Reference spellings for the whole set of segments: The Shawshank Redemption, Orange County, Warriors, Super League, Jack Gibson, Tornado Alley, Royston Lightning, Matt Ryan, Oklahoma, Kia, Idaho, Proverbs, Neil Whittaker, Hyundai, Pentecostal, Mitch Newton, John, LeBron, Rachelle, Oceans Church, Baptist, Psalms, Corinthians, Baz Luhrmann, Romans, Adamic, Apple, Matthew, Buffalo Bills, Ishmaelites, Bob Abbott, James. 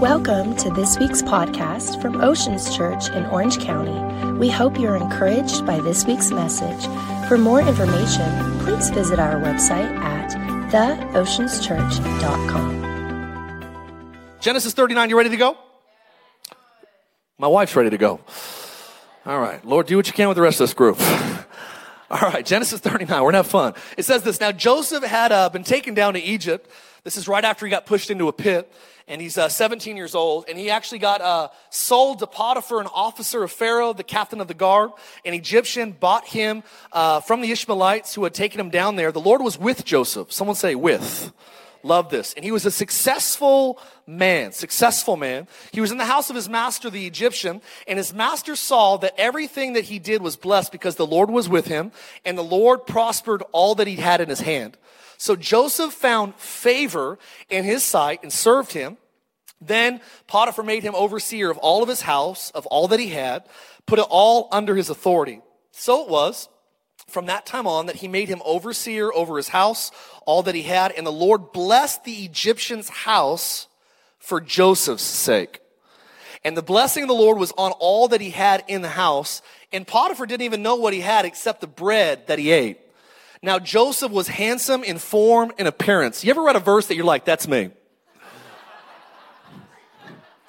Welcome to this week's podcast from Oceans Church in Orange County. We hope you're encouraged by this week's message. For more information, please visit our website at theoceanschurch.com. Genesis 39, you ready to go? My wife's ready to go. All right, Lord, do what you can with the rest of this group. All right, Genesis 39, we're gonna have fun. It says this: now Joseph had been taken down to Egypt. This is right after he got pushed into a pit. And he's 17 years old, and he actually got sold to Potiphar, an officer of Pharaoh, the captain of the guard. An Egyptian bought him from the Ishmaelites who had taken him down there. The Lord was with Joseph. Someone say with. Love this. And he was a successful man. He was in the house of his master, the Egyptian, and his master saw that everything that he did was blessed because the Lord was with him, and the Lord prospered all that he had in his hand. So Joseph found favor in his sight and served him. Then Potiphar made him overseer of all of his house, of all that he had, put it all under his authority. So it was from that time on that he made him overseer over his house, all that he had, and the Lord blessed the Egyptian's house for Joseph's sake. And the blessing of the Lord was on all that he had in the house, and Potiphar didn't even know what he had except the bread that he ate. Now, Joseph was handsome in form and appearance. You ever read a verse that you're like, that's me?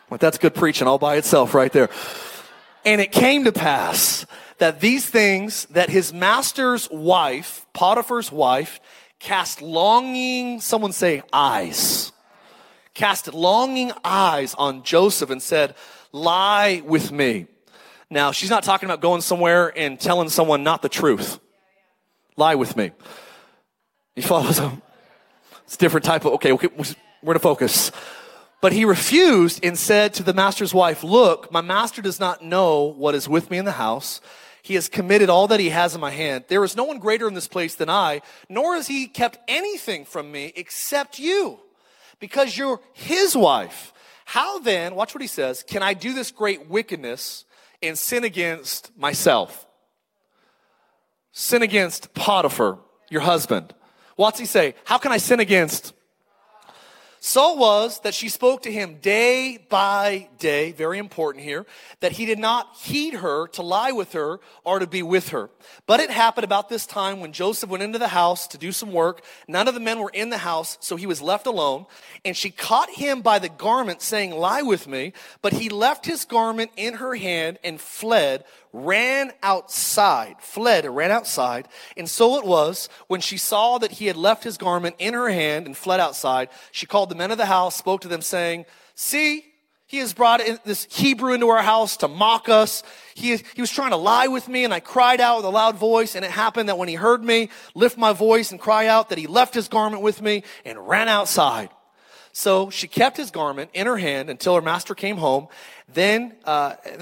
Like, that's good preaching all by itself right there. And it came to pass that these things, that his master's wife, Potiphar's wife, cast longing eyes on Joseph and said, lie with me. Now, she's not talking about going somewhere and telling someone not the truth. Lie with me. He follows him. It's a different type of, okay, we're going to focus. But he refused and said to the master's wife, look, my master does not know what is with me in the house. He has committed all that he has in my hand. There is no one greater in this place than I, nor has he kept anything from me except you, because you're his wife. How then, watch what he says, can I do this great wickedness and sin against myself? Sin against Potiphar, your husband. What's he say? How can I sin against? So it was that she spoke to him day by day, very important here, that he did not heed her to lie with her or to be with her. But it happened about this time when Joseph went into the house to do some work. None of the men were in the house, so he was left alone. And she caught him by the garment, saying, lie with me. But he left his garment in her hand and fled, ran outside. And so it was, when she saw that he had left his garment in her hand and fled outside, she called the men of the house, spoke to them, saying, see, he has brought in this Hebrew into our house to mock us. He was trying to lie with me, and I cried out with a loud voice, and it happened that when he heard me lift my voice and cry out, that he left his garment with me and ran outside. So she kept his garment in her hand until her master came home. Then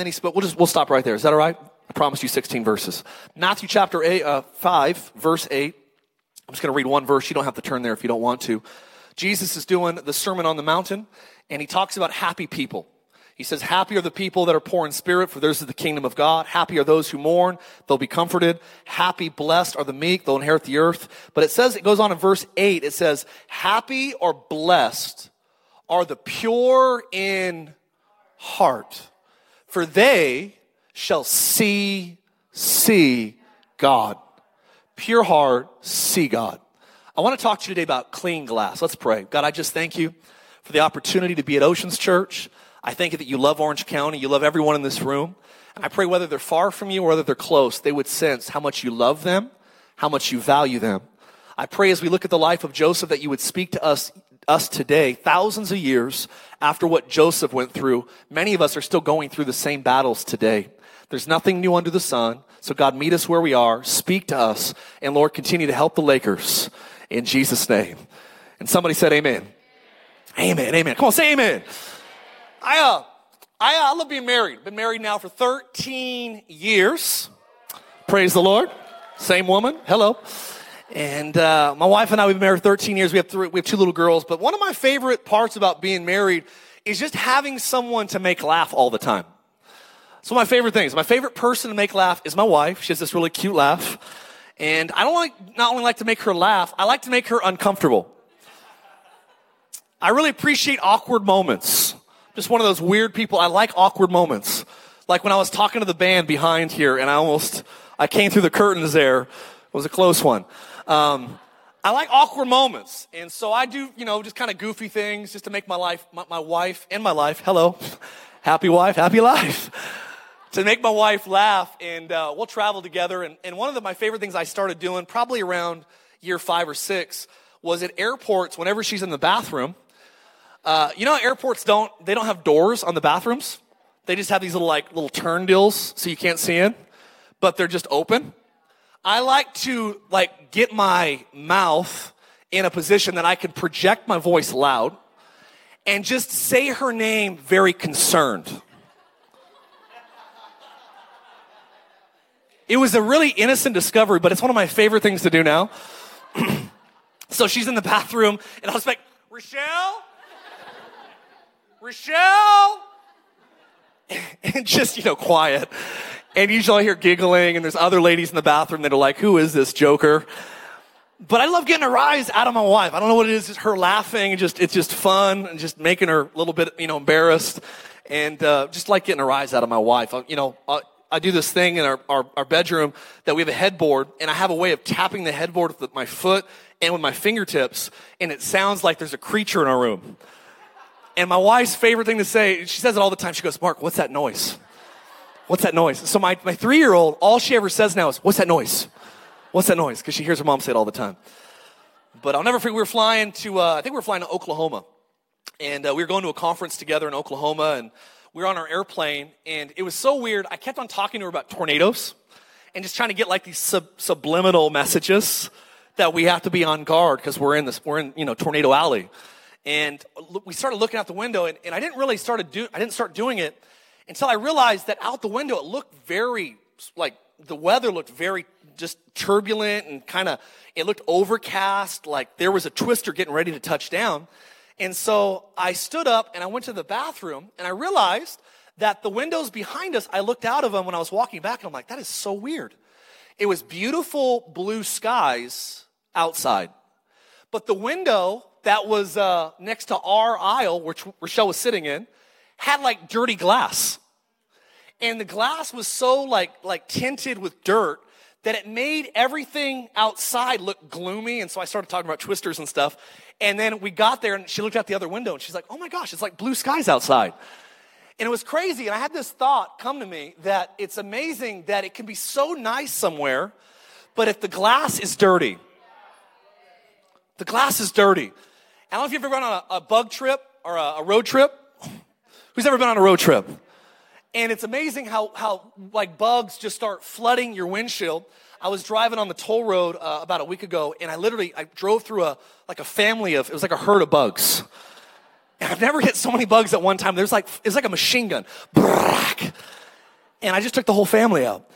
he spoke. We'll stop right there. Is that all right? I promised you 16 verses. Matthew chapter 5, verse 8. I'm just going to read one verse. You don't have to turn there if you don't want to. Jesus is doing the Sermon on the Mountain, and he talks about happy people. He says, happy are the people that are poor in spirit, for theirs is the kingdom of God. Happy are those who mourn, they'll be comforted. Happy, blessed are the meek, they'll inherit the earth. But it says, it goes on in verse 8, it says, happy or blessed are the pure in heart, for they shall see God. Pure heart, see God. I want to talk to you today about clean glass. Let's pray. God, I just thank you for the opportunity to be at Oceans Church. I thank you that you love Orange County. You love everyone in this room. I pray whether they're far from you or whether they're close, they would sense how much you love them, how much you value them. I pray as we look at the life of Joseph that you would speak to us today, thousands of years after what Joseph went through. Many of us are still going through the same battles today. There's nothing new under the sun. So God, meet us where we are, speak to us, and Lord, continue to help the Lakers in Jesus' name. And somebody said amen. Amen, amen. Come on, say amen. I love being married. Been married now for 13 years. Praise the Lord. Same woman. Hello. And my wife and I, we've been married 13 years. We have two little girls. But one of my favorite parts about being married is just having someone to make laugh all the time. It's one of my favorite things. My favorite person to make laugh is my wife. She has this really cute laugh. And I don't not only like to make her laugh, I like to make her uncomfortable. I really appreciate awkward moments. just one of those weird people. I like awkward moments. Like when I was talking to the band behind here, and I came through the curtains there. It was a close one. I like awkward moments. And so I do, just kind of goofy things just to make my wife, hello, happy wife, happy life, to make my wife laugh. And we'll travel together. And one of my favorite things I started doing probably around year 5 or 6 was at airports whenever she's in the bathroom. Airports don't have doors on the bathrooms. They just have these little turn deals so you can't see in, but they're just open. I like to get my mouth in a position that I can project my voice loud and just say her name very concerned. It was a really innocent discovery, but it's one of my favorite things to do now. So she's in the bathroom, and I was like, Rachelle? And just, quiet. And usually I hear giggling, and there's other ladies in the bathroom that are like, who is this joker? But I love getting a rise out of my wife. I don't know what it is, just her laughing, and it's just fun, and just making her a little bit, embarrassed. And just like getting a rise out of my wife. I do this thing in our bedroom that we have a headboard, and I have a way of tapping the headboard with my foot and with my fingertips, and it sounds like there's a creature in our room. And my wife's favorite thing to say, she says it all the time, she goes, Mark, what's that noise? What's that noise? So my 3-year-old, all she ever says now is, what's that noise? What's that noise? Because she hears her mom say it all the time. But I'll never forget, we were flying to Oklahoma. And we were going to a conference together in Oklahoma, and we were on our airplane, and it was so weird. I kept on talking to her about tornadoes and just trying to get these subliminal messages that we have to be on guard because we're in Tornado Alley. And we started looking out the window, and I didn't really start doing it until I realized that out the window it looked very the weather looked very just turbulent and it looked overcast, like there was a twister getting ready to touch down. And so I stood up and I went to the bathroom, and I realized that the windows behind us, I looked out of them when I was walking back, and I'm like, that is so weird. It was beautiful blue skies outside. But the window that was next to our aisle, which Rachelle was sitting in, had dirty glass. And the glass was so tinted with dirt that it made everything outside look gloomy. And so I started talking about twisters and stuff. And then we got there, and she looked out the other window, and she's like, oh, my gosh, it's blue skies outside. And it was crazy. And I had this thought come to me that it's amazing that it can be so nice somewhere, but if the glass is dirty, the glass is dirty. I don't know if you've ever been on a bug trip or a road trip. Who's ever been on a road trip? And it's amazing how bugs just start flooding your windshield. I was driving on the toll road about a week ago, and I drove through a family of, it was like a herd of bugs. And I've never hit so many bugs at one time. There's it's like a machine gun. And I just took the whole family out.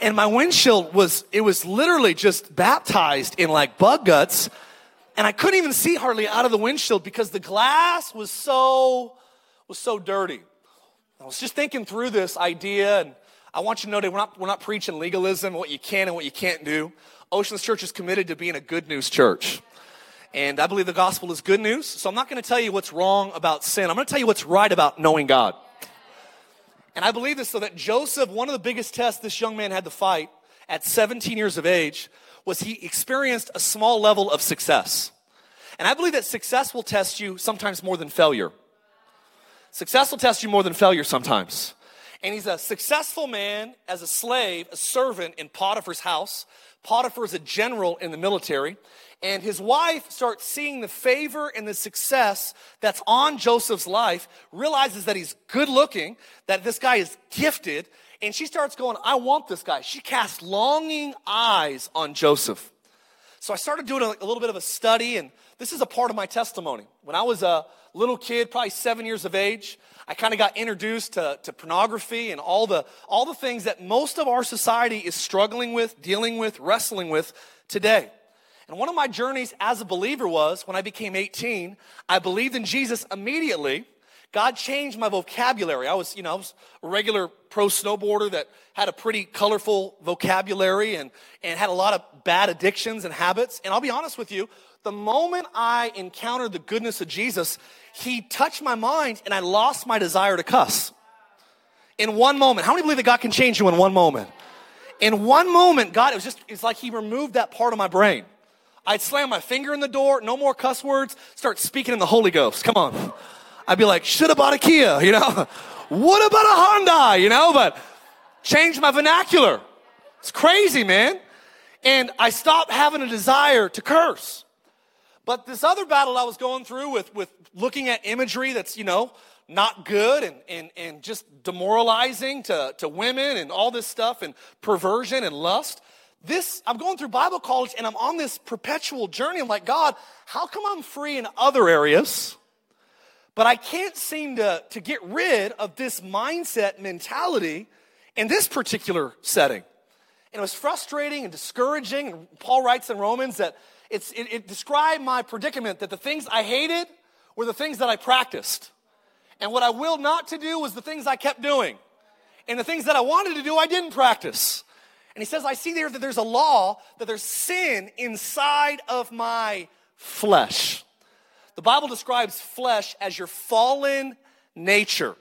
And my windshield was literally just baptized in bug guts. And I couldn't even see hardly out of the windshield because the glass was so dirty. I was just thinking through this idea, and I want you to know that we're not preaching legalism, what you can and what you can't do. Oceans Church is committed to being a good news church. And I believe the gospel is good news, so I'm not going to tell you what's wrong about sin. I'm going to tell you what's right about knowing God. And I believe this so that Joseph, one of the biggest tests this young man had to fight at 17 years of age, was he experienced a small level of success. And I believe that success will test you sometimes more than failure. Success will test you more than failure sometimes. And he's a successful man as a slave, a servant in Potiphar's house. Potiphar is a general in the military. And his wife starts seeing the favor and the success that's on Joseph's life, realizes that he's good looking, that this guy is gifted, and she starts going, I want this guy. She casts longing eyes on Joseph. So I started doing a little bit of a study, and this is a part of my testimony. When I was a little kid, probably 7 years of age, I kind of got introduced to pornography and all the things that most of our society is struggling with, dealing with, wrestling with today. And one of my journeys as a believer was when I became 18, I believed in Jesus immediately. God changed my vocabulary. I was a regular pro snowboarder that had a pretty colorful vocabulary and had a lot of bad addictions and habits. And I'll be honest with you, the moment I encountered the goodness of Jesus, he touched my mind and I lost my desire to cuss. In one moment. How many believe that God can change you in one moment? In one moment, God, it's like he removed that part of my brain. I'd slam my finger in the door, no more cuss words, start speaking in the Holy Ghost. Come on. I'd be like, should have bought a Kia, you know? What about a Hyundai, you know? But change my vernacular. It's crazy, man. And I stopped having a desire to curse. But this other battle I was going through with looking at imagery that's, you know, not good and just demoralizing to women and all this stuff and perversion and lust. I'm going through Bible college and I'm on this perpetual journey. I'm like, God, how come I'm free in other areas, but I can't seem to get rid of this mindset mentality in this particular setting? And it was frustrating and discouraging. And Paul writes in Romans that it described my predicament, that the things I hated were the things that I practiced. And what I willed not to do was the things I kept doing. And the things that I wanted to do, I didn't practice. And he says, I see there that there's a law, that there's sin inside of my flesh. The Bible describes flesh as your fallen nature.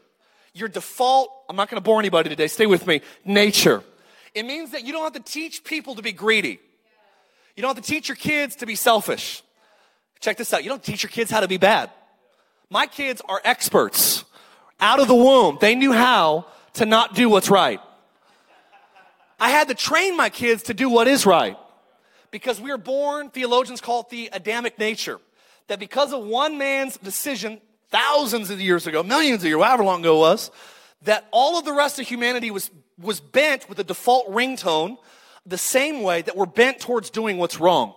Your default, I'm not going to bore anybody today, stay with me, nature. It means that you don't have to teach people to be greedy. You don't have to teach your kids to be selfish. Check this out. You don't teach your kids how to be bad. My kids are experts. Out of the womb, they knew how to not do what's right. I had to train my kids to do what is right, because we are born, theologians call it the Adamic nature, that because of one man's decision thousands of years ago, millions of years, however long ago it was, that all of the rest of humanity was bent with a default ringtone the same way that we're bent towards doing what's wrong.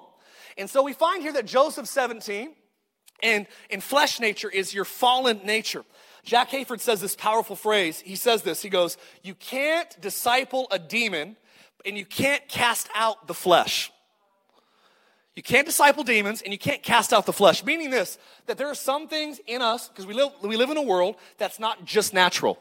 And so we find here that Joseph 17, and flesh nature is your fallen nature. Jack Hayford says this powerful phrase. He says this. He goes, you can't disciple a demon and you can't cast out the flesh. You can't disciple demons and you can't cast out the flesh. Meaning this, that there are some things in us, because we live in a world that's not just natural.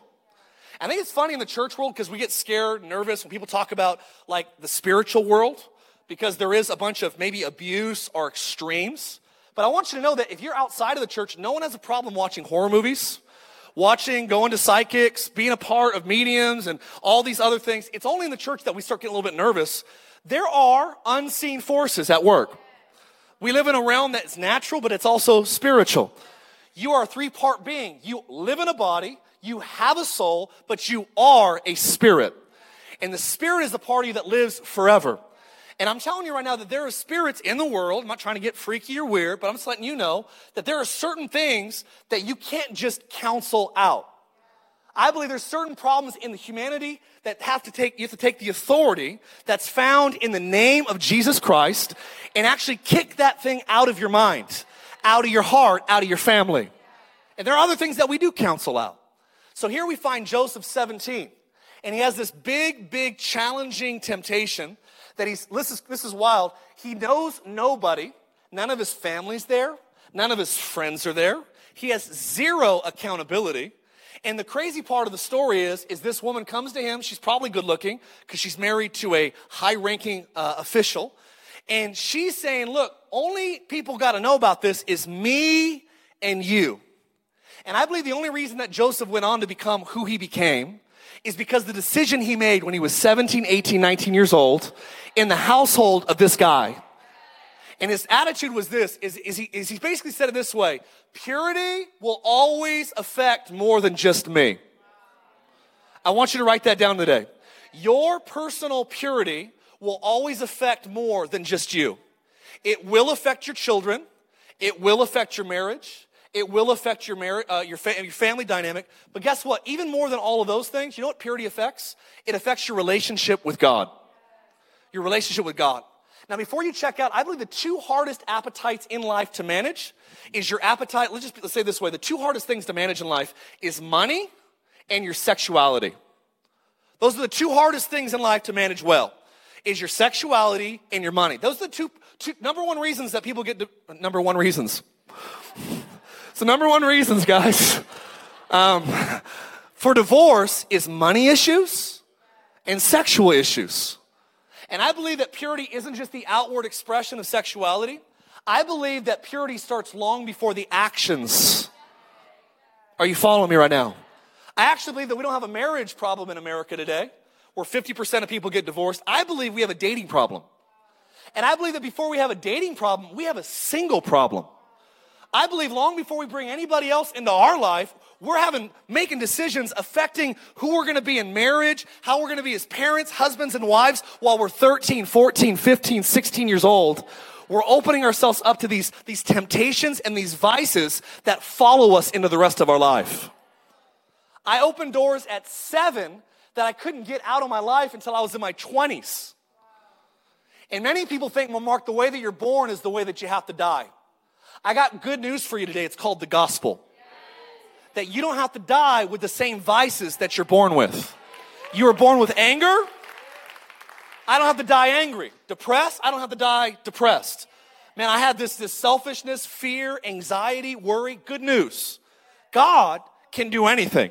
I think it's funny in the church world because we get scared, nervous when people talk about like the spiritual world, because there is a bunch of maybe abuse or extremes. But I want you to know that if you're outside of the church, no one has a problem watching horror movies, going to psychics, being a part of mediums, and all these other things. It's only in the church that we start getting a little bit nervous. There are unseen forces at work. We live in a realm that's natural, but it's also spiritual. You are a three-part being. You live in a body, you have a soul, but you are a spirit. And the spirit is the part of you that lives forever. And I'm telling you right now that there are spirits in the world. I'm not trying to get freaky or weird, but I'm just letting you know that there are certain things that you can't just counsel out. I believe there's certain problems in the humanity that you have to take the authority that's found in the name of Jesus Christ and actually kick that thing out of your mind, out of your heart, out of your family. And there are other things that we do counsel out. So here we find Joseph 17, and he has this big, big, challenging temptation. That this is wild. He knows nobody. None of his family's there. None of his friends are there. He has zero accountability. And the crazy part of the story is this woman comes to him. She's probably good looking because she's married to a high-ranking official. And she's saying, look, only people got to know about this is me and you. And I believe the only reason that Joseph went on to become who he became is because the decision he made when he was 17, 18, 19 years old in the household of this guy. And his attitude was this, he basically said it this way: purity will always affect more than just me. I want you to write that down today. Your personal purity will always affect more than just you. It will affect your children. It will affect your marriage. It will affect your marriage, your family dynamic. But guess what? Even more than all of those things, you know what purity affects? It affects your relationship with God. Your relationship with God. Now, before you check out, I believe the two hardest appetites in life to manage is your appetite. Let's say it this way: the two hardest things to manage in life is money and your sexuality. Those are the two hardest things in life to manage well. Is your sexuality and your money. Those are the two number one reasons that people get number one reasons. So number one reasons, guys, for divorce is money issues and sexual issues. And I believe that purity isn't just the outward expression of sexuality. I believe that purity starts long before the actions. Are you following me right now? I actually believe that we don't have a marriage problem in America today, where 50% of people get divorced. I believe we have a dating problem. And I believe that before we have a dating problem, we have a single problem. I believe long before we bring anybody else into our life, we're making decisions affecting who we're gonna be in marriage, how we're gonna be as parents, husbands, and wives while we're 13, 14, 15, 16 years old. We're opening ourselves up to these temptations and these vices that follow us into the rest of our life. I opened doors at 7 that I couldn't get out of my life until I was in my 20s. And many people think, well, Mark, the way that you're born is the way that you have to die. I got good news for you today. It's called the gospel. That you don't have to die with the same vices that you're born with. You were born with anger. I don't have to die angry. Depressed. I don't have to die depressed. Man, I had this selfishness, fear, anxiety, worry. Good news. God can do anything.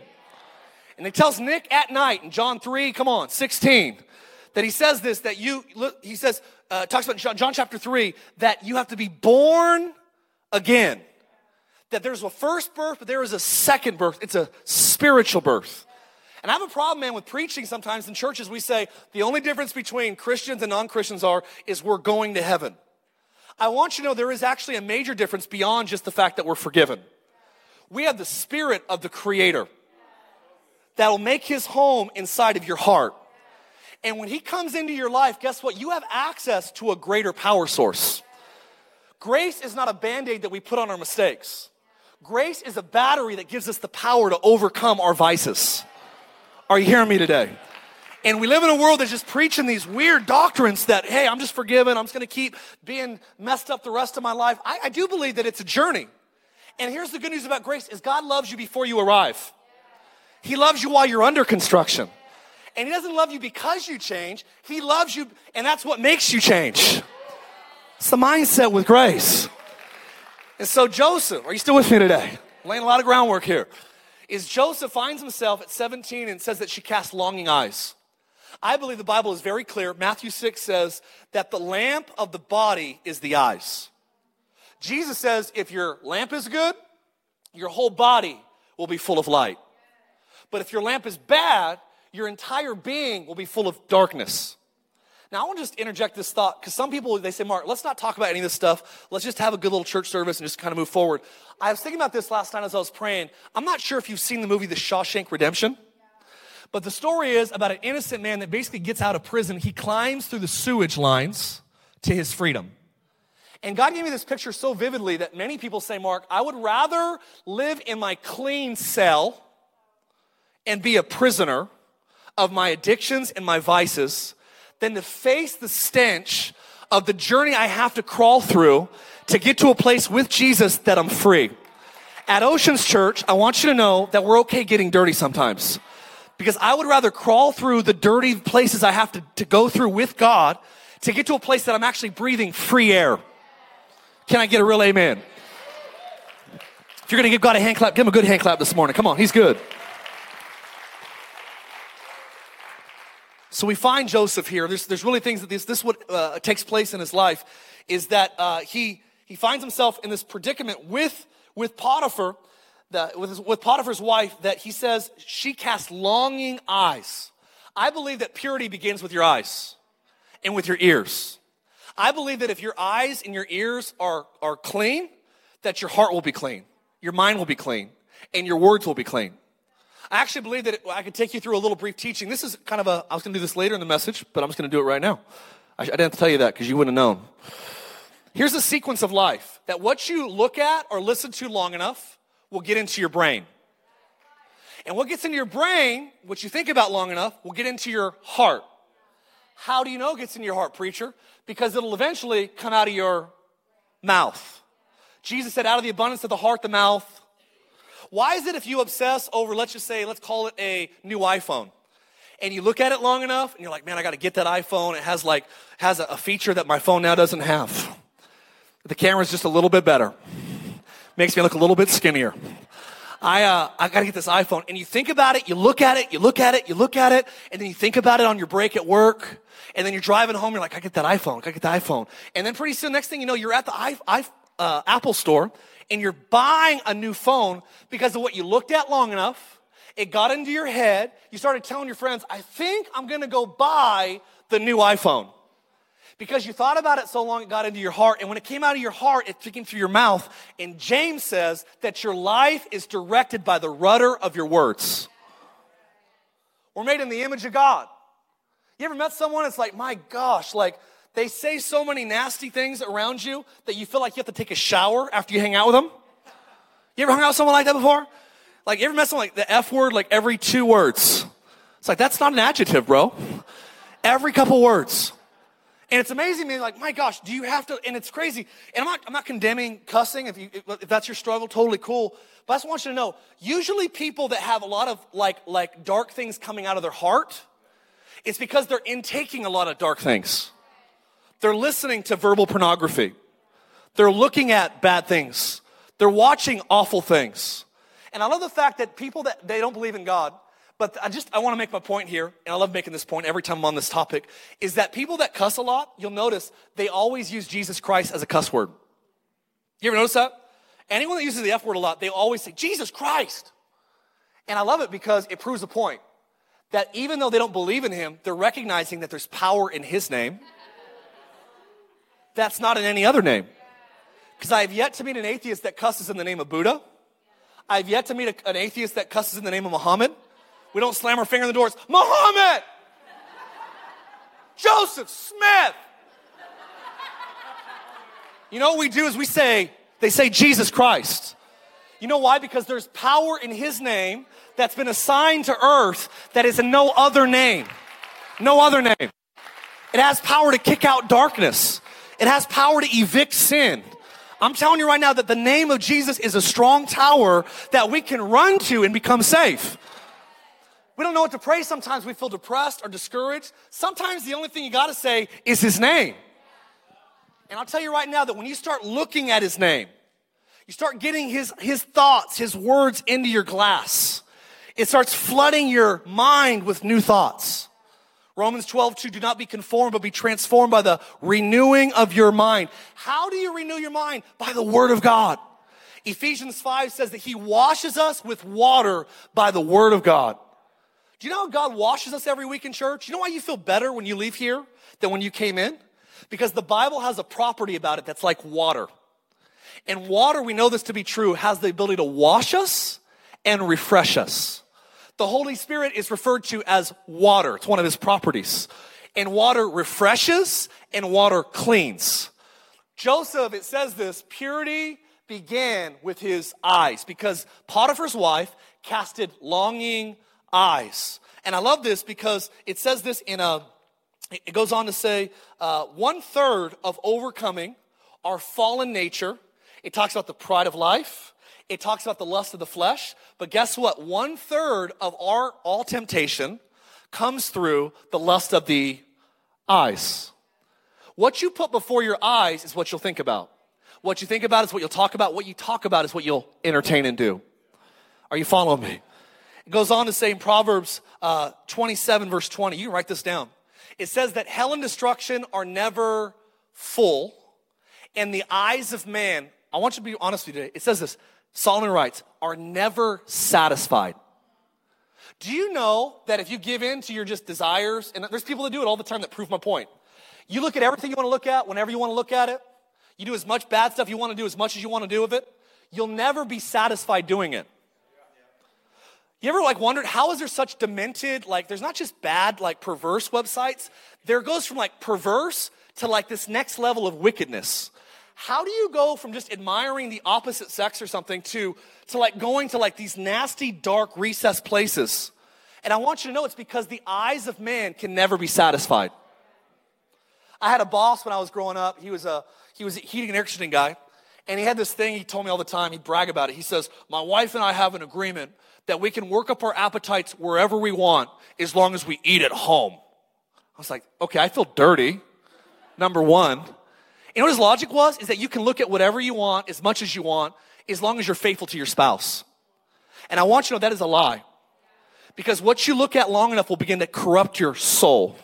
And it tells Nick at night in John 3, 16, that he says this, that talks about John chapter 3, that you have to be born again, that there's a first birth, but there is a second birth. It's a spiritual birth. And I have a problem, man, with preaching sometimes in churches. We say the only difference between Christians and non-Christians is we're going to heaven. I want you to know there is actually a major difference beyond just the fact that we're forgiven. We have the Spirit of the Creator that will make his home inside of your heart. And when he comes into your life, guess what? You have access to a greater power source. Grace is not a Band-Aid that we put on our mistakes. Grace is a battery that gives us the power to overcome our vices. Are you hearing me today? And we live in a world that's just preaching these weird doctrines that, hey, I'm just forgiven. I'm just going to keep being messed up the rest of my life. I do believe that it's a journey. And here's the good news about grace is God loves you before you arrive. He loves you while you're under construction. And he doesn't love you because you change. He loves you, and that's what makes you change. It's the mindset with grace. And so Joseph, are you still with me today? Laying a lot of groundwork here. Is Joseph finds himself at 17 and says that she cast longing eyes. I believe the Bible is very clear. Matthew 6 says that the lamp of the body is the eyes. Jesus says if your lamp is good, your whole body will be full of light. But if your lamp is bad, your entire being will be full of darkness. Now, I want to just interject this thought because some people, they say, Mark, let's not talk about any of this stuff. Let's just have a good little church service and just kind of move forward. I was thinking about this last night as I was praying. I'm not sure if you've seen the movie The Shawshank Redemption, but the story is about an innocent man that basically gets out of prison. He climbs through the sewage lines to his freedom. And God gave me this picture so vividly that many people say, Mark, I would rather live in my clean cell and be a prisoner of my addictions and my vices than to face the stench of the journey I have to crawl through to get to a place with Jesus that I'm free. At Oceans Church, I want you to know that we're okay getting dirty sometimes because I would rather crawl through the dirty places I have to go through with God to get to a place that I'm actually breathing free air. Can I get a real amen? If you're going to give God a hand clap, give him a good hand clap this morning. Come on, he's good. So we find Joseph here. There's really things that this takes place in his life is that he finds himself in this predicament with Potiphar, with Potiphar's wife, that he says she casts longing eyes. I believe that purity begins with your eyes and with your ears. I believe that if your eyes and your ears are clean, that your heart will be clean, your mind will be clean, and your words will be clean. I actually believe that I could take you through a little brief teaching. This is kind of I was going to do this later in the message, but I'm just going to do it right now. I didn't have to tell you that because you wouldn't have known. Here's the sequence of life, that what you look at or listen to long enough will get into your brain. And what gets into your brain, what you think about long enough, will get into your heart. How do you know it gets into your heart, preacher? Because it'll eventually come out of your mouth. Jesus said, out of the abundance of the heart, the mouth. Why is it if you obsess over, let's call it a new iPhone, and you look at it long enough, and you're like, man, I got to get that iPhone. It has a feature that my phone now doesn't have. The camera's just a little bit better. Makes me look a little bit skinnier. I got to get this iPhone. And you think about it, you look at it, and then you think about it on your break at work. And then you're driving home, you're like, I get that iPhone. And then pretty soon, next thing you know, you're at the Apple store, and you're buying a new phone because of what you looked at long enough. It got into your head. You started telling your friends, I think I'm going to go buy the new iPhone. Because you thought about it so long, it got into your heart. And when it came out of your heart, it came through your mouth. And James says that your life is directed by the rudder of your words. We're made in the image of God. You ever met someone that's like, my gosh, like they say so many nasty things around you that you feel like you have to take a shower after you hang out with them? You ever hung out with someone like that before? Like, you ever met someone like the F word, like every 2 words? It's like, that's not an adjective, bro. Every couple words. And it's amazing to me, like, my gosh, do you have to, and it's crazy. And I'm not condemning cussing. If that's your struggle, totally cool. But I just want you to know, usually people that have a lot of like dark things coming out of their heart, it's because they're intaking a lot of dark things. They're listening to verbal pornography. They're looking at bad things. They're watching awful things. And I love the fact that people that they don't believe in God, but I want to make my point here, and I love making this point every time I'm on this topic, is that people that cuss a lot, you'll notice they always use Jesus Christ as a cuss word. You ever notice that? Anyone that uses the F word a lot, they always say, Jesus Christ. And I love it because it proves a point that even though they don't believe in him, they're recognizing that there's power in his name. That's not in any other name. Because I have yet to meet an atheist that cusses in the name of Buddha. I have yet to meet an atheist that cusses in the name of Muhammad. We don't slam our finger in the doors. Muhammad! Joseph Smith! You know what we do is they say Jesus Christ. You know why? Because there's power in his name that's been assigned to earth that is in no other name. No other name. It has power to kick out darkness. It has power to evict sin. I'm telling you right now that the name of Jesus is a strong tower that we can run to and become safe. We don't know what to pray sometimes. We feel depressed or discouraged. Sometimes the only thing you got to say is his name. And I'll tell you right now that when you start looking at his name, you start getting his thoughts, his words into your glass. It starts flooding your mind with new thoughts. Romans 12:2, do not be conformed, but be transformed by the renewing of your mind. How do you renew your mind? By the word of God. Ephesians 5 says that he washes us with water by the word of God. Do you know how God washes us every week in church? You know why you feel better when you leave here than when you came in? Because the Bible has a property about it that's like water. And water, we know this to be true, has the ability to wash us and refresh us. The Holy Spirit is referred to as water. It's one of his properties. And water refreshes and water cleans. Joseph, it says this, purity began with his eyes because Potiphar's wife casted longing eyes. And I love this because it says this it goes on to say, 1/3 of overcoming our fallen nature. It talks about the pride of life. It talks about the lust of the flesh. But guess what? 1/3 of all temptation comes through the lust of the eyes. What you put before your eyes is what you'll think about. What you think about is what you'll talk about. What you talk about is what you'll entertain and do. Are you following me? It goes on to say in Proverbs 27, verse 20. You can write this down. It says that hell and destruction are never full, and the eyes of man, I want you to be honest with you today. It says this, Solomon writes, are never satisfied. Do you know that if you give in to your just desires, and there's people that do it all the time that prove my point. You look at everything you want to look at, whenever you want to look at it. You do as much bad stuff you want to do, as much as you want to do with it. You'll never be satisfied doing it. You ever like wondered how is there such demented, like there's not just bad, like perverse websites. There goes from like perverse to like this next level of wickedness. How do you go from just admiring the opposite sex or something to like going to like these nasty, dark, recessed places? And I want you to know it's because the eyes of man can never be satisfied. I had a boss when I was growing up. He was a heating and air conditioning guy. And he had this thing he told me all the time. He'd brag about it. He says, my wife and I have an agreement that we can work up our appetites wherever we want as long as we eat at home. I was like, okay, I feel dirty, number one. You know what his logic was? Is that you can look at whatever you want, as much as you want, as long as you're faithful to your spouse. And I want you to know that is a lie. Because what you look at long enough will begin to corrupt your soul.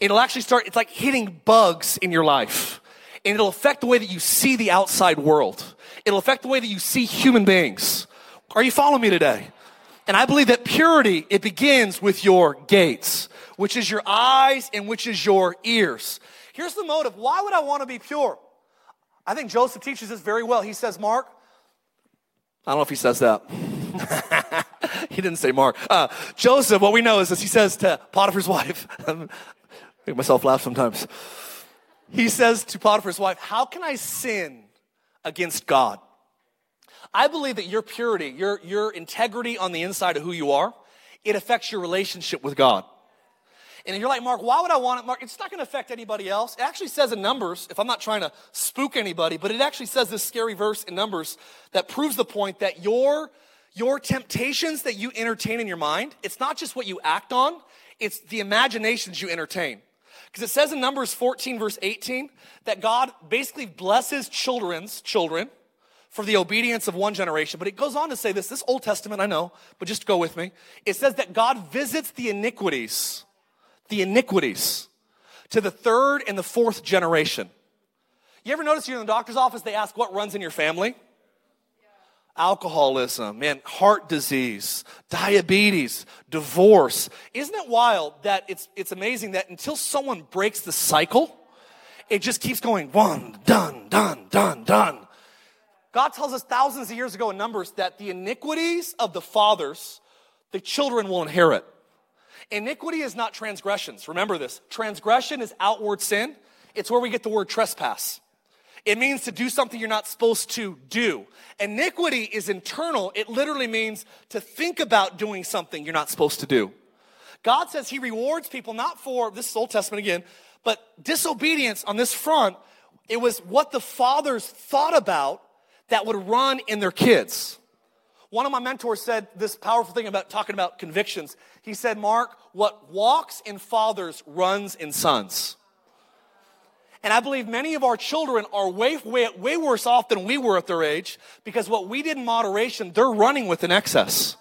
It'll actually start, it's like hitting bugs in your life. And it'll affect the way that you see the outside world. It'll affect the way that you see human beings. Are you following me today? And I believe that purity, it begins with your gates, which is your eyes and which is your ears. Here's the motive. Why would I want to be pure? I think Joseph teaches this very well. He says, Mark, I don't know if he says that. He didn't say Mark. Joseph, what we know is this. He says to Potiphar's wife, I make myself laugh sometimes. He says to Potiphar's wife, how can I sin against God? I believe that your purity, your integrity on the inside of who you are, it affects your relationship with God. And if you're like, Mark, why would I want it? Mark, it's not going to affect anybody else. It actually says in Numbers, if I'm not trying to spook anybody, but it actually says this scary verse in Numbers that proves the point that your temptations that you entertain in your mind, it's not just what you act on, it's the imaginations you entertain. Because it says in Numbers 14, verse 18, that God basically blesses children's children for the obedience of one generation. But it goes on to say this. This Old Testament, I know, but just go with me. It says that God visits the iniquities to the third and the fourth generation. You ever notice you're in the doctor's office, they ask what runs in your family? Yeah. Alcoholism, man, heart disease, diabetes, divorce. Isn't it wild that it's amazing that until someone breaks the cycle, it just keeps going one, done, done, done, done. God tells us thousands of years ago in Numbers that the iniquities of the fathers, the children will inherit. Iniquity is not transgressions. Remember this. Transgression is outward sin. It's where we get the word trespass. It means to do something you're not supposed to do. Iniquity is internal. It literally means to think about doing something you're not supposed to do. God says he rewards people not for, this is Old Testament again, but disobedience on this front. It was what the fathers thought about that would run in their kids. One of my mentors said this powerful thing about talking about convictions. He said, Mark, what walks in fathers runs in sons. And I believe many of our children are way worse off than we were at their age because what we did in moderation, they're running with in excess.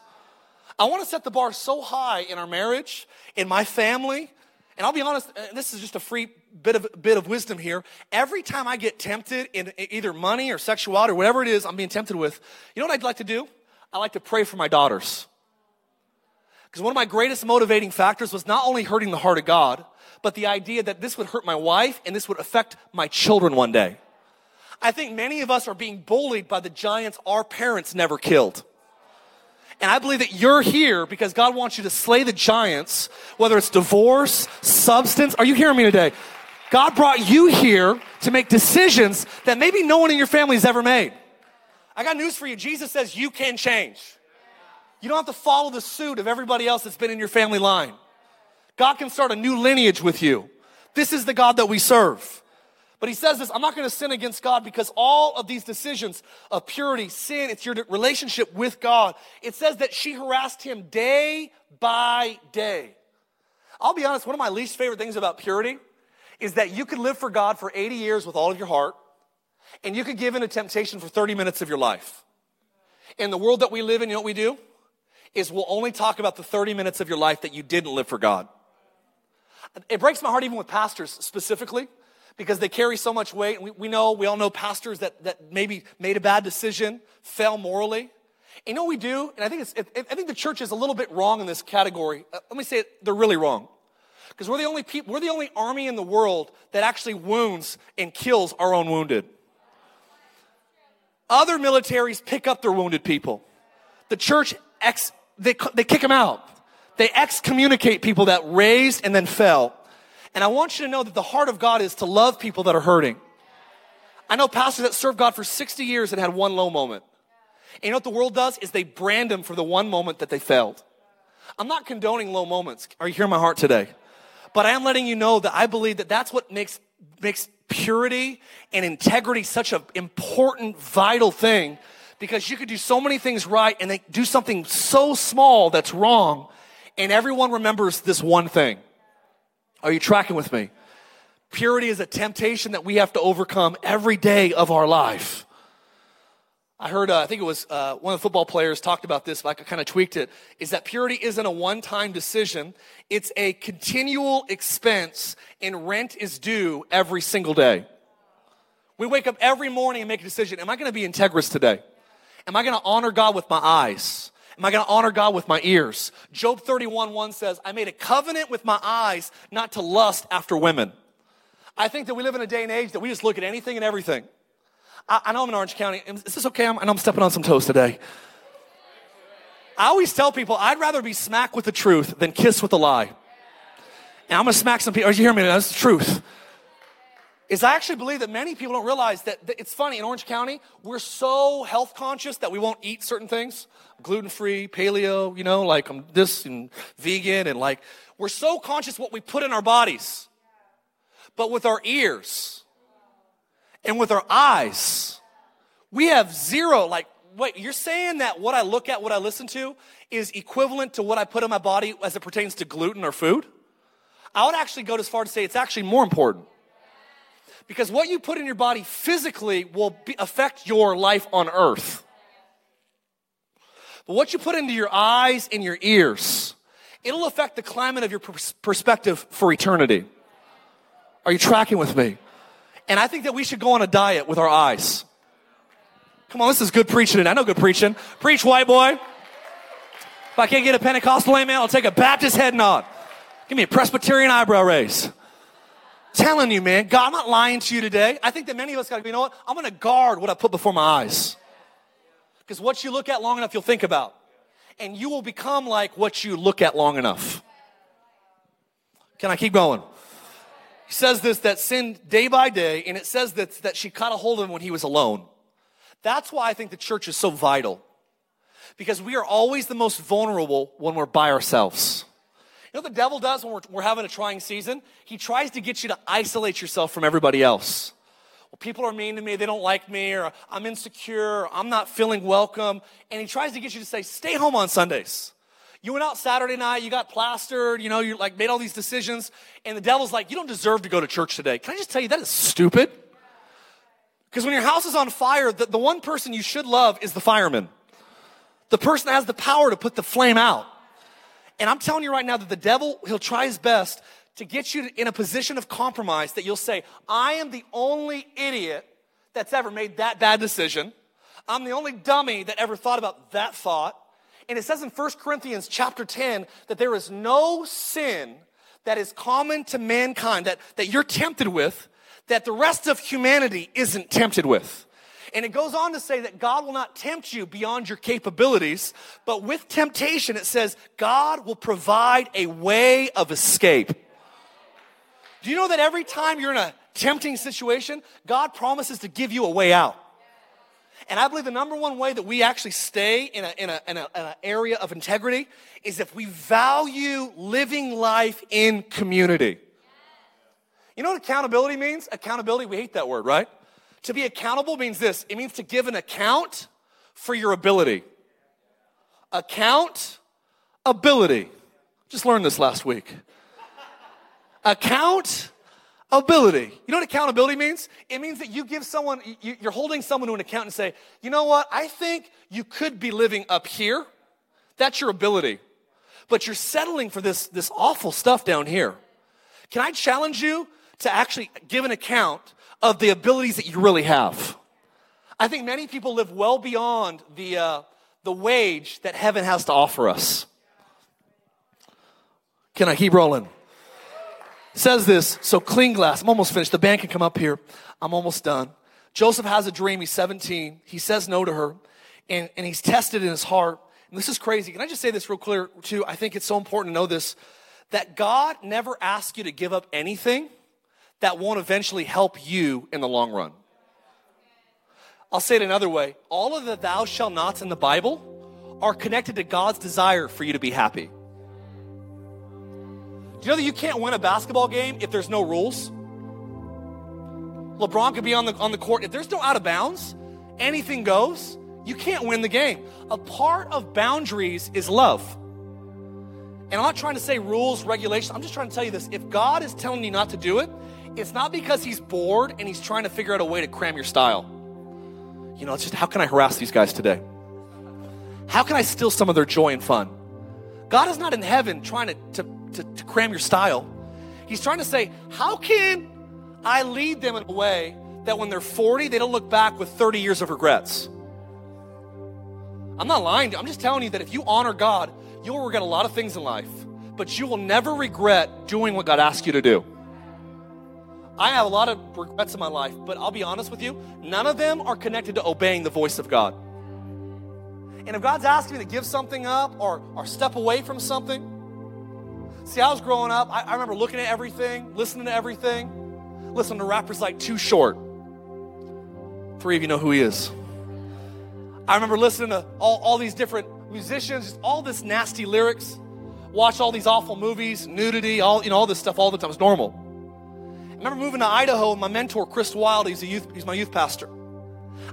I want to set the bar so high in our marriage, in my family, and I'll be honest, this is just a free bit of wisdom here. Every time I get tempted in either money or sexuality or whatever it is I'm being tempted with, you know what I'd like to do? I like to pray for my daughters. Because one of my greatest motivating factors was not only hurting the heart of God, but the idea that this would hurt my wife and this would affect my children one day. I think many of us are being bullied by the giants our parents never killed. And I believe that you're here because God wants you to slay the giants, whether it's divorce, substance. Are you hearing me today? God brought you here to make decisions that maybe no one in your family has ever made. I got news for you. Jesus says you can change. You don't have to follow the suit of everybody else that's been in your family line. God can start a new lineage with you. This is the God that we serve. But he says this, I'm not going to sin against God because all of these decisions of purity, sin, it's your relationship with God. It says that she harassed him day by day. I'll be honest, one of my least favorite things about purity is that you could live for God for 80 years with all of your heart, and you could give in to temptation for 30 minutes of your life. In the world that we live in, you know what we do? Is we'll only talk about the 30 minutes of your life that you didn't live for God. It breaks my heart even with pastors specifically because they carry so much weight. And we all know pastors that maybe made a bad decision, fell morally. And you know what we do? And I think the church is a little bit wrong in this category. Let me say it, they're really wrong. Because we're the only army in the world that actually wounds and kills our own wounded. Other militaries pick up their wounded people. The church, they kick them out. They excommunicate people that raised and then fell. And I want you to know that the heart of God is to love people that are hurting. I know pastors that served God for 60 years and had one low moment. And you know what the world does? Is they brand them for the one moment that they failed. I'm not condoning low moments. Are you hearing my heart today? But I am letting you know that I believe that that's what makes purity and integrity such an important, vital thing, because you could do so many things right and they do something so small that's wrong, and everyone remembers this one thing. Are you tracking with me? Purity is a temptation that we have to overcome every day of our life. I heard, I think it was one of the football players talked about this, but I kind of tweaked it, is that purity isn't a one-time decision. It's a continual expense, and rent is due every single day. We wake up every morning and make a decision. Am I going to be integrous today? Am I going to honor God with my eyes? Am I going to honor God with my ears? Job 31:1 says, I made a covenant with my eyes not to lust after women. I think that we live in a day and age that we just look at anything and everything. I know I'm in Orange County. Is this okay? I know I'm stepping on some toes today. I always tell people I'd rather be smacked with the truth than kissed with a lie. And I'm going to smack some people. Are you hearing me? That's the truth. Is I actually believe that many people don't realize that it's funny. In Orange County, we're so health conscious that we won't eat certain things. Gluten-free, paleo, you know, like I'm this and vegan. And like we're so conscious what we put in our bodies. But with our ears and with our eyes, we have zero. Like, wait, you're saying that what I look at, what I listen to is equivalent to what I put in my body as it pertains to gluten or food? I would actually go as far to say it's actually more important. Because what you put in your body physically will affect your life on earth. But what you put into your eyes and your ears, it'll affect the climate of your perspective for eternity. Are you tracking with me? And I think that we should go on a diet with our eyes. Come on, this is good preaching, and I know good preaching. Preach, white boy. If I can't get a Pentecostal amen, I'll take a Baptist head nod. Give me a Presbyterian eyebrow raise. Telling you, man, God, I'm not lying to you today. I think that many of us got to be, you know what? I'm going to guard what I put before my eyes. Because what you look at long enough, you'll think about. And you will become like what you look at long enough. Can I keep going? He says this, that sin day by day, and it says that she caught a hold of him when he was alone. That's why I think the church is so vital. Because we are always the most vulnerable when we're by ourselves. You know what the devil does when we're having a trying season? He tries to get you to isolate yourself from everybody else. Well, people are mean to me, they don't like me, or I'm insecure, or I'm not feeling welcome. And he tries to get you to say, stay home on Sundays. You went out Saturday night, you got plastered, you know, you like made all these decisions. And the devil's like, you don't deserve to go to church today. Can I just tell you, that is stupid? Because when your house is on fire, the one person you should love is the fireman. The person that has the power to put the flame out. And I'm telling you right now that the devil, he'll try his best to get you in a position of compromise that you'll say, I am the only idiot that's ever made that bad decision. I'm the only dummy that ever thought about that thought. And it says in 1 Corinthians chapter 10 that there is no sin that is common to mankind, that you're tempted with, that the rest of humanity isn't tempted with. And it goes on to say that God will not tempt you beyond your capabilities, but with temptation, it says, God will provide a way of escape. Do you know that every time you're in a tempting situation, God promises to give you a way out? And I believe the number one way that we actually stay in an area of integrity is if we value living life in community. You know what accountability means? Accountability, we hate that word, right? To be accountable means this. It means to give an account for your ability. Accountability. Just learned this last week. Accountability. You know what accountability means? It means that you give someone, you're holding someone to an account and say, you know what, I think you could be living up here. That's your ability. But you're settling for this awful stuff down here. Can I challenge you to actually give an account of the abilities that you really have? I think many people live well beyond the wage that heaven has to offer us. Can I keep rolling? It says this, so clean glass. I'm almost finished. The band can come up here. I'm almost done. Joseph has a dream. He's 17. He says no to her, and he's tested in his heart. And this is crazy. Can I just say this real clear, too? I think it's so important to know this, that God never asks you to give up anything that won't eventually help you in the long run. I'll say it another way. All of the thou shall nots in the Bible are connected to God's desire for you to be happy. Do you know that you can't win a basketball game if there's no rules? LeBron could be on the court. If there's no out of bounds, anything goes. You can't win the game. A part of boundaries is love. And I'm not trying to say rules, regulations. I'm just trying to tell you this. If God is telling you not to do it, it's not because he's bored and he's trying to figure out a way to cram your style. You know, it's just, how can I harass these guys today? How can I steal some of their joy and fun? God is not in heaven trying to cram your style. He's trying to say, how can I lead them in a way that when they're 40, they don't look back with 30 years of regrets? I'm not lying to you. I'm just telling you that if you honor God, you'll regret a lot of things in life, but you will never regret doing what God asked you to do. I have a lot of regrets in my life, but I'll be honest with you, none of them are connected to obeying the voice of God. And if God's asking me to give something up or step away from something, see, I was growing up, I remember looking at everything, listening to everything, listening to rappers like Too Short. 3 of you know who he is. I remember listening to all these different musicians, just all this nasty lyrics, watch all these awful movies, nudity, all this stuff all the time. It's normal. I remember moving to Idaho and my mentor, Chris Wilde, he's my youth pastor.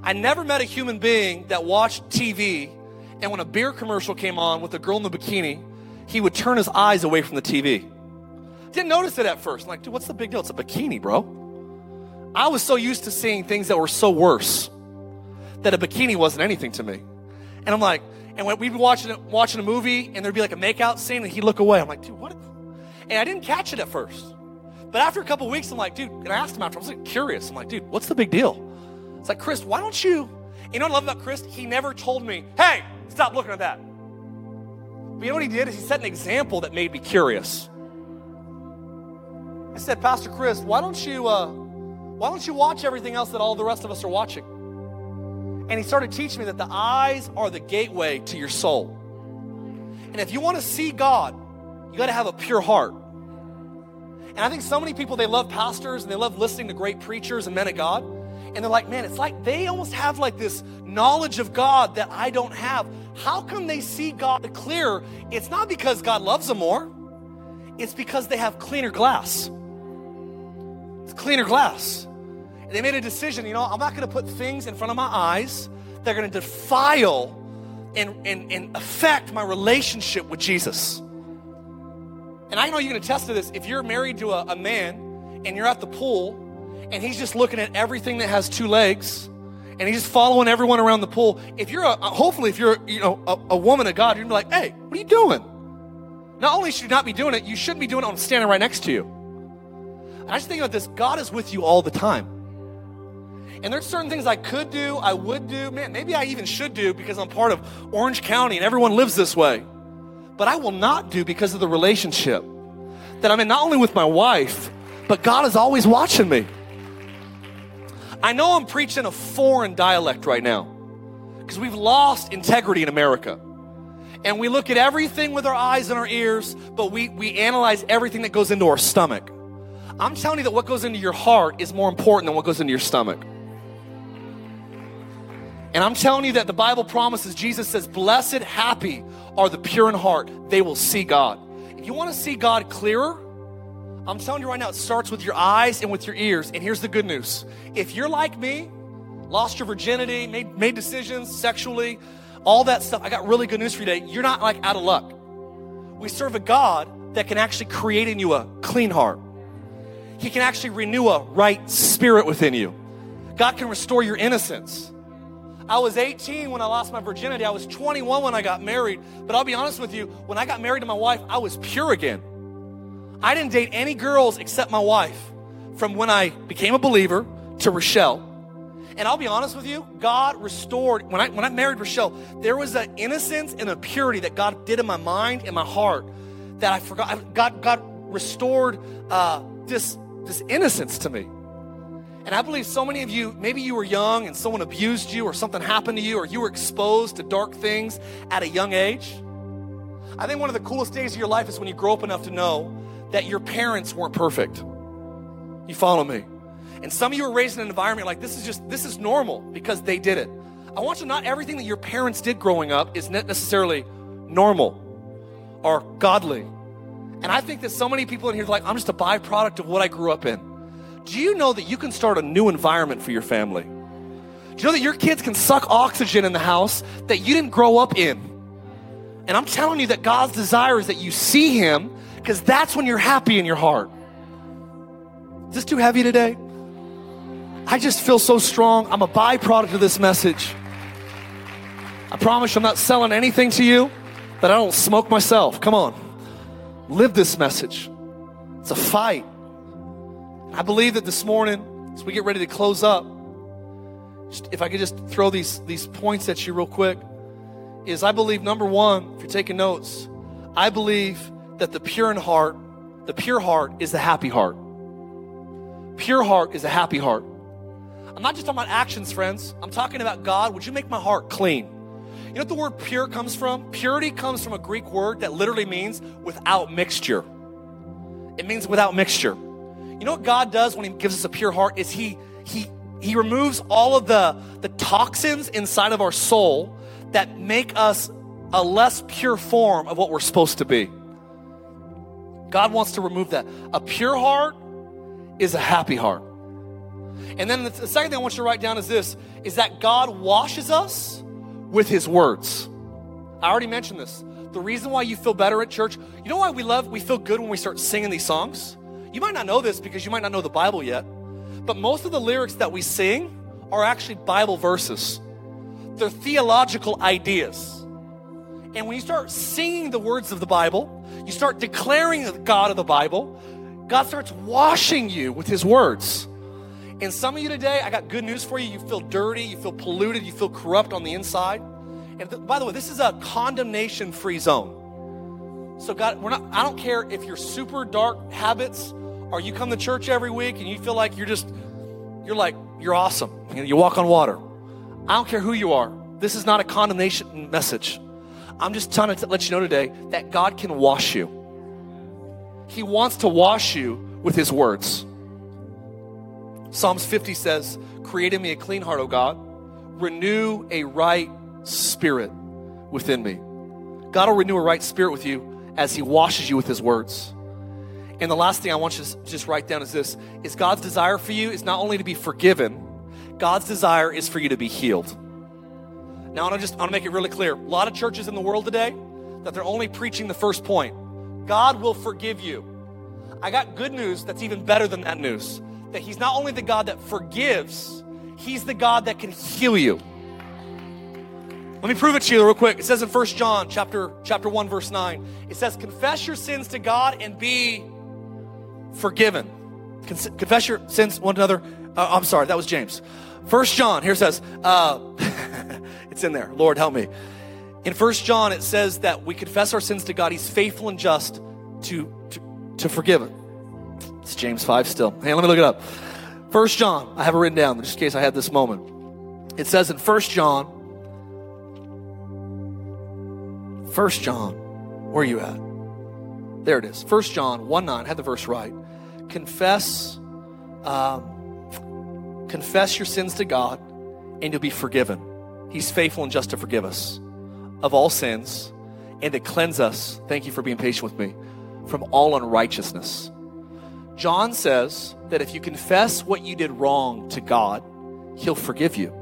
I never met a human being that watched TV and when a beer commercial came on with a girl in the bikini, he would turn his eyes away from the TV. Didn't notice it at first. I'm like, dude, what's the big deal? It's a bikini, bro. I was so used to seeing things that were so worse that a bikini wasn't anything to me. And I'm like, and when we'd be watching a movie and there'd be like a makeout scene and he'd look away. I'm like, dude, what? And I didn't catch it at first. But after a couple of weeks, I'm like, dude, and I asked him after, I was like curious. I'm like, dude, what's the big deal? It's like, Chris, why don't you? You know what I love about Chris? He never told me, hey, stop looking at that. But you know what he did is he set an example that made me curious. I said, Pastor Chris, why don't you watch everything else that all the rest of us are watching? And he started teaching me that the eyes are the gateway to your soul. And if you want to see God, you got to have a pure heart. And I think so many people, they love pastors and they love listening to great preachers and men of God. And they're like, man, it's like they almost have like this knowledge of God that I don't have. How come they see God clearer? It's not because God loves them more. It's because they have cleaner glass. It's cleaner glass. And they made a decision, you know, I'm not going to put things in front of my eyes that are going to defile and affect my relationship with Jesus. And I know you can attest to this. If you're married to a man and you're at the pool, and he's just looking at everything that has 2 legs, and he's just following everyone around the pool. If you're a woman of God, you're gonna be like, hey, what are you doing? Not only should you not be doing it, you shouldn't be doing it on standing right next to you. And I just think about this, God is with you all the time. And there's certain things I could do, I would do, man, maybe I even should do because I'm part of Orange County and everyone lives this way. But I will not do because of the relationship that I'm in, not only with my wife, but God is always watching me. I know I'm preaching a foreign dialect right now because we've lost integrity in America. And we look at everything with our eyes and our ears, but we analyze everything that goes into our stomach. I'm telling you that what goes into your heart is more important than what goes into your stomach. And I'm telling you that the Bible promises, Jesus says, blessed, happy are the pure in heart. They will see God. If you want to see God clearer, I'm telling you right now, it starts with your eyes and with your ears. And here's the good news. If you're like me, lost your virginity, made decisions sexually, all that stuff, I got really good news for you today. You're not like out of luck. We serve a God that can actually create in you a clean heart. He can actually renew a right spirit within you. God can restore your innocence. I was 18 when I lost my virginity. I was 21 when I got married. But I'll be honest with you, when I got married to my wife, I was pure again. I didn't date any girls except my wife from when I became a believer to Rachelle. And I'll be honest with you, God restored, when I married Rachelle, there was an innocence and a purity that God did in my mind and my heart that I forgot. God restored this innocence to me. And I believe so many of you, maybe you were young and someone abused you or something happened to you or you were exposed to dark things at a young age. I think one of the coolest days of your life is when you grow up enough to know that your parents weren't perfect. You follow me? And some of you were raised in an environment like this is normal because they did it. I want you to not everything that your parents did growing up is necessarily normal or godly. And I think that so many people in here are like, I'm just a byproduct of what I grew up in. Do you know that you can start a new environment for your family? Do you know that your kids can suck oxygen in the house that you didn't grow up in? And I'm telling you that God's desire is that you see him because that's when you're happy in your heart. Is this too heavy today? I just feel so strong. I'm a byproduct of this message. I promise I'm not selling anything to you that I don't smoke myself. Come on. Live this message. It's a fight. I believe that this morning, as we get ready to close up, if I could just throw these points at you real quick, is I believe, number one, if you're taking notes, I believe that the pure heart is the happy heart. Pure heart is a happy heart. I'm not just talking about actions, friends. I'm talking about God. Would you make my heart clean? You know what the word pure comes from? Purity comes from a Greek word that literally means without mixture. It means without mixture. You know what God does when he gives us a pure heart is he removes all of the toxins inside of our soul that make us a less pure form of what we're supposed to be. God wants to remove that. A pure heart is a happy heart. And then the second thing I want you to write down is this, is that God washes us with his words. I already mentioned this. The reason why you feel better at church, you know why we feel good when we start singing these songs? You might not know this because you might not know the Bible yet, but most of the lyrics that we sing are actually Bible verses. They're theological ideas. And when you start singing the words of the Bible, you start declaring the God of the Bible, God starts washing you with his words. And some of you today, I got good news for you. You feel dirty, you feel polluted, you feel corrupt on the inside. And by the way, this is a condemnation-free zone. So God, I don't care if you're super dark habits or you come to church every week and you feel like you're awesome. You walk on water. I don't care who you are. This is not a condemnation message. I'm just trying to let you know today that God can wash you. He wants to wash you with his words. Psalms 50 says, create in me a clean heart, O God. Renew a right spirit within me. God will renew a right spirit with you as he washes you with his words. And the last thing I want you to just write down is this, is God's desire for you is not only to be forgiven, God's desire is for you to be healed. Now, I want to make it really clear. A lot of churches in the world today that they're only preaching the first point. God will forgive you. I got good news that's even better than that news. That he's not only the God that forgives, he's the God that can heal you. Let me prove it to you real quick. It says in 1 John chapter 1, verse 9, it says, confess your sins to God and be forgiven. Confess your sins one another. I'm sorry, that was James. 1 John, here it says, it's in there. Lord, help me. In 1 John, it says that we confess our sins to God. He's faithful and just to forgive it. It's James 5 still. Hey, let me look it up. 1 John, I have it written down just in case I had this moment. It says in 1 John, where are you at? There it is. 1 John 1:9, I had the verse right. Confess your sins to God and you'll be forgiven. He's faithful and just to forgive us of all sins and to cleanse us, thank you for being patient with me, from all unrighteousness. John says that if you confess what you did wrong to God, he'll forgive you.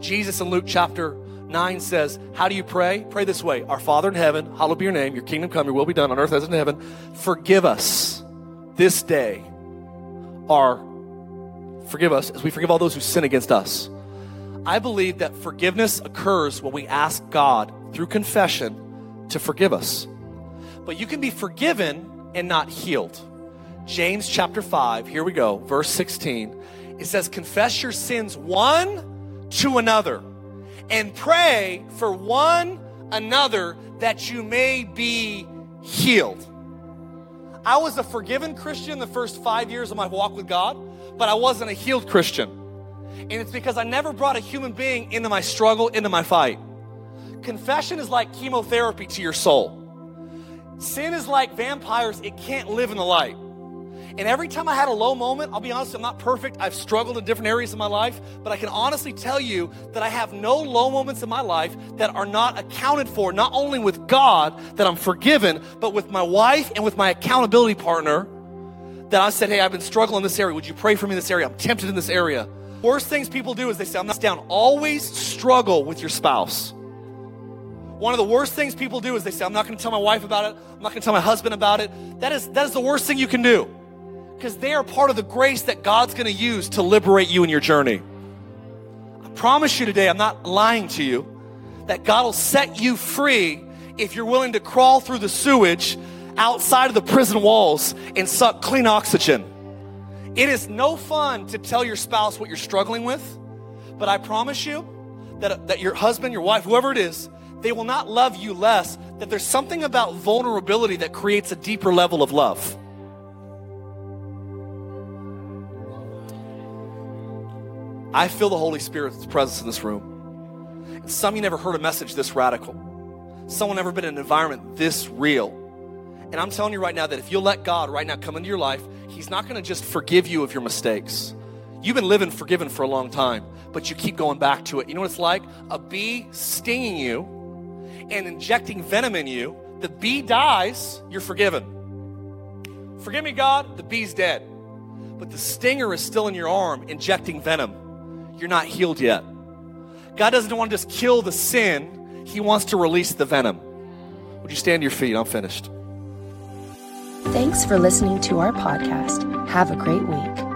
Jesus in Luke chapter 9 says, how do you pray? Pray this way, our Father in heaven, hallowed be your name, your kingdom come, your will be done on earth as in heaven. Forgive us as we forgive all those who sin against us. I believe that forgiveness occurs when we ask God through confession to forgive us. But you can be forgiven and not healed. James chapter 5, here we go, verse 16. It says, confess your sins one to another and pray for one another that you may be healed. I was a forgiven Christian the first 5 years of my walk with God, but I wasn't a healed Christian. And it's because I never brought a human being into my struggle, into my fight. Confession is like chemotherapy to your soul. Sin is like vampires. It can't live in the light. And every time I had a low moment, I'll be honest, I'm not perfect. I've struggled in different areas of my life, but I can honestly tell you that I have no low moments in my life that are not accounted for, not only with God that I'm forgiven, but with my wife and with my accountability partner that I said, hey, I've been struggling in this area. Would you pray for me in this area? I'm tempted in this area. Worst things people do is they say, I'm not down. Always struggle with your spouse. One of the worst things people do is they say, I'm not going to tell my wife about it. I'm not going to tell my husband about it. That is the worst thing you can do. because they are part of the grace that God's going to use to liberate you in your journey. I promise you today, I'm not lying to you, that God will set you free if you're willing to crawl through the sewage outside of the prison walls and suck clean oxygen. It is no fun to tell your spouse what you're struggling with, but I promise you that your husband, your wife, whoever it is, they will not love you less, that there's something about vulnerability that creates a deeper level of love. I feel the Holy Spirit's presence in this room. And some of you never heard a message this radical. Someone never been in an environment this real. And I'm telling you right now that if you'll let God right now come into your life, he's not going to just forgive you of your mistakes. You've been living forgiven for a long time, but you keep going back to it. You know what it's like? A bee stinging you and injecting venom in you. The bee dies, you're forgiven. Forgive me, God, the bee's dead. But the stinger is still in your arm, injecting venom. You're not healed yet. God doesn't want to just kill the sin. He wants to release the venom. Would you stand to your feet? I'm finished. Thanks for listening to our podcast. Have a great week.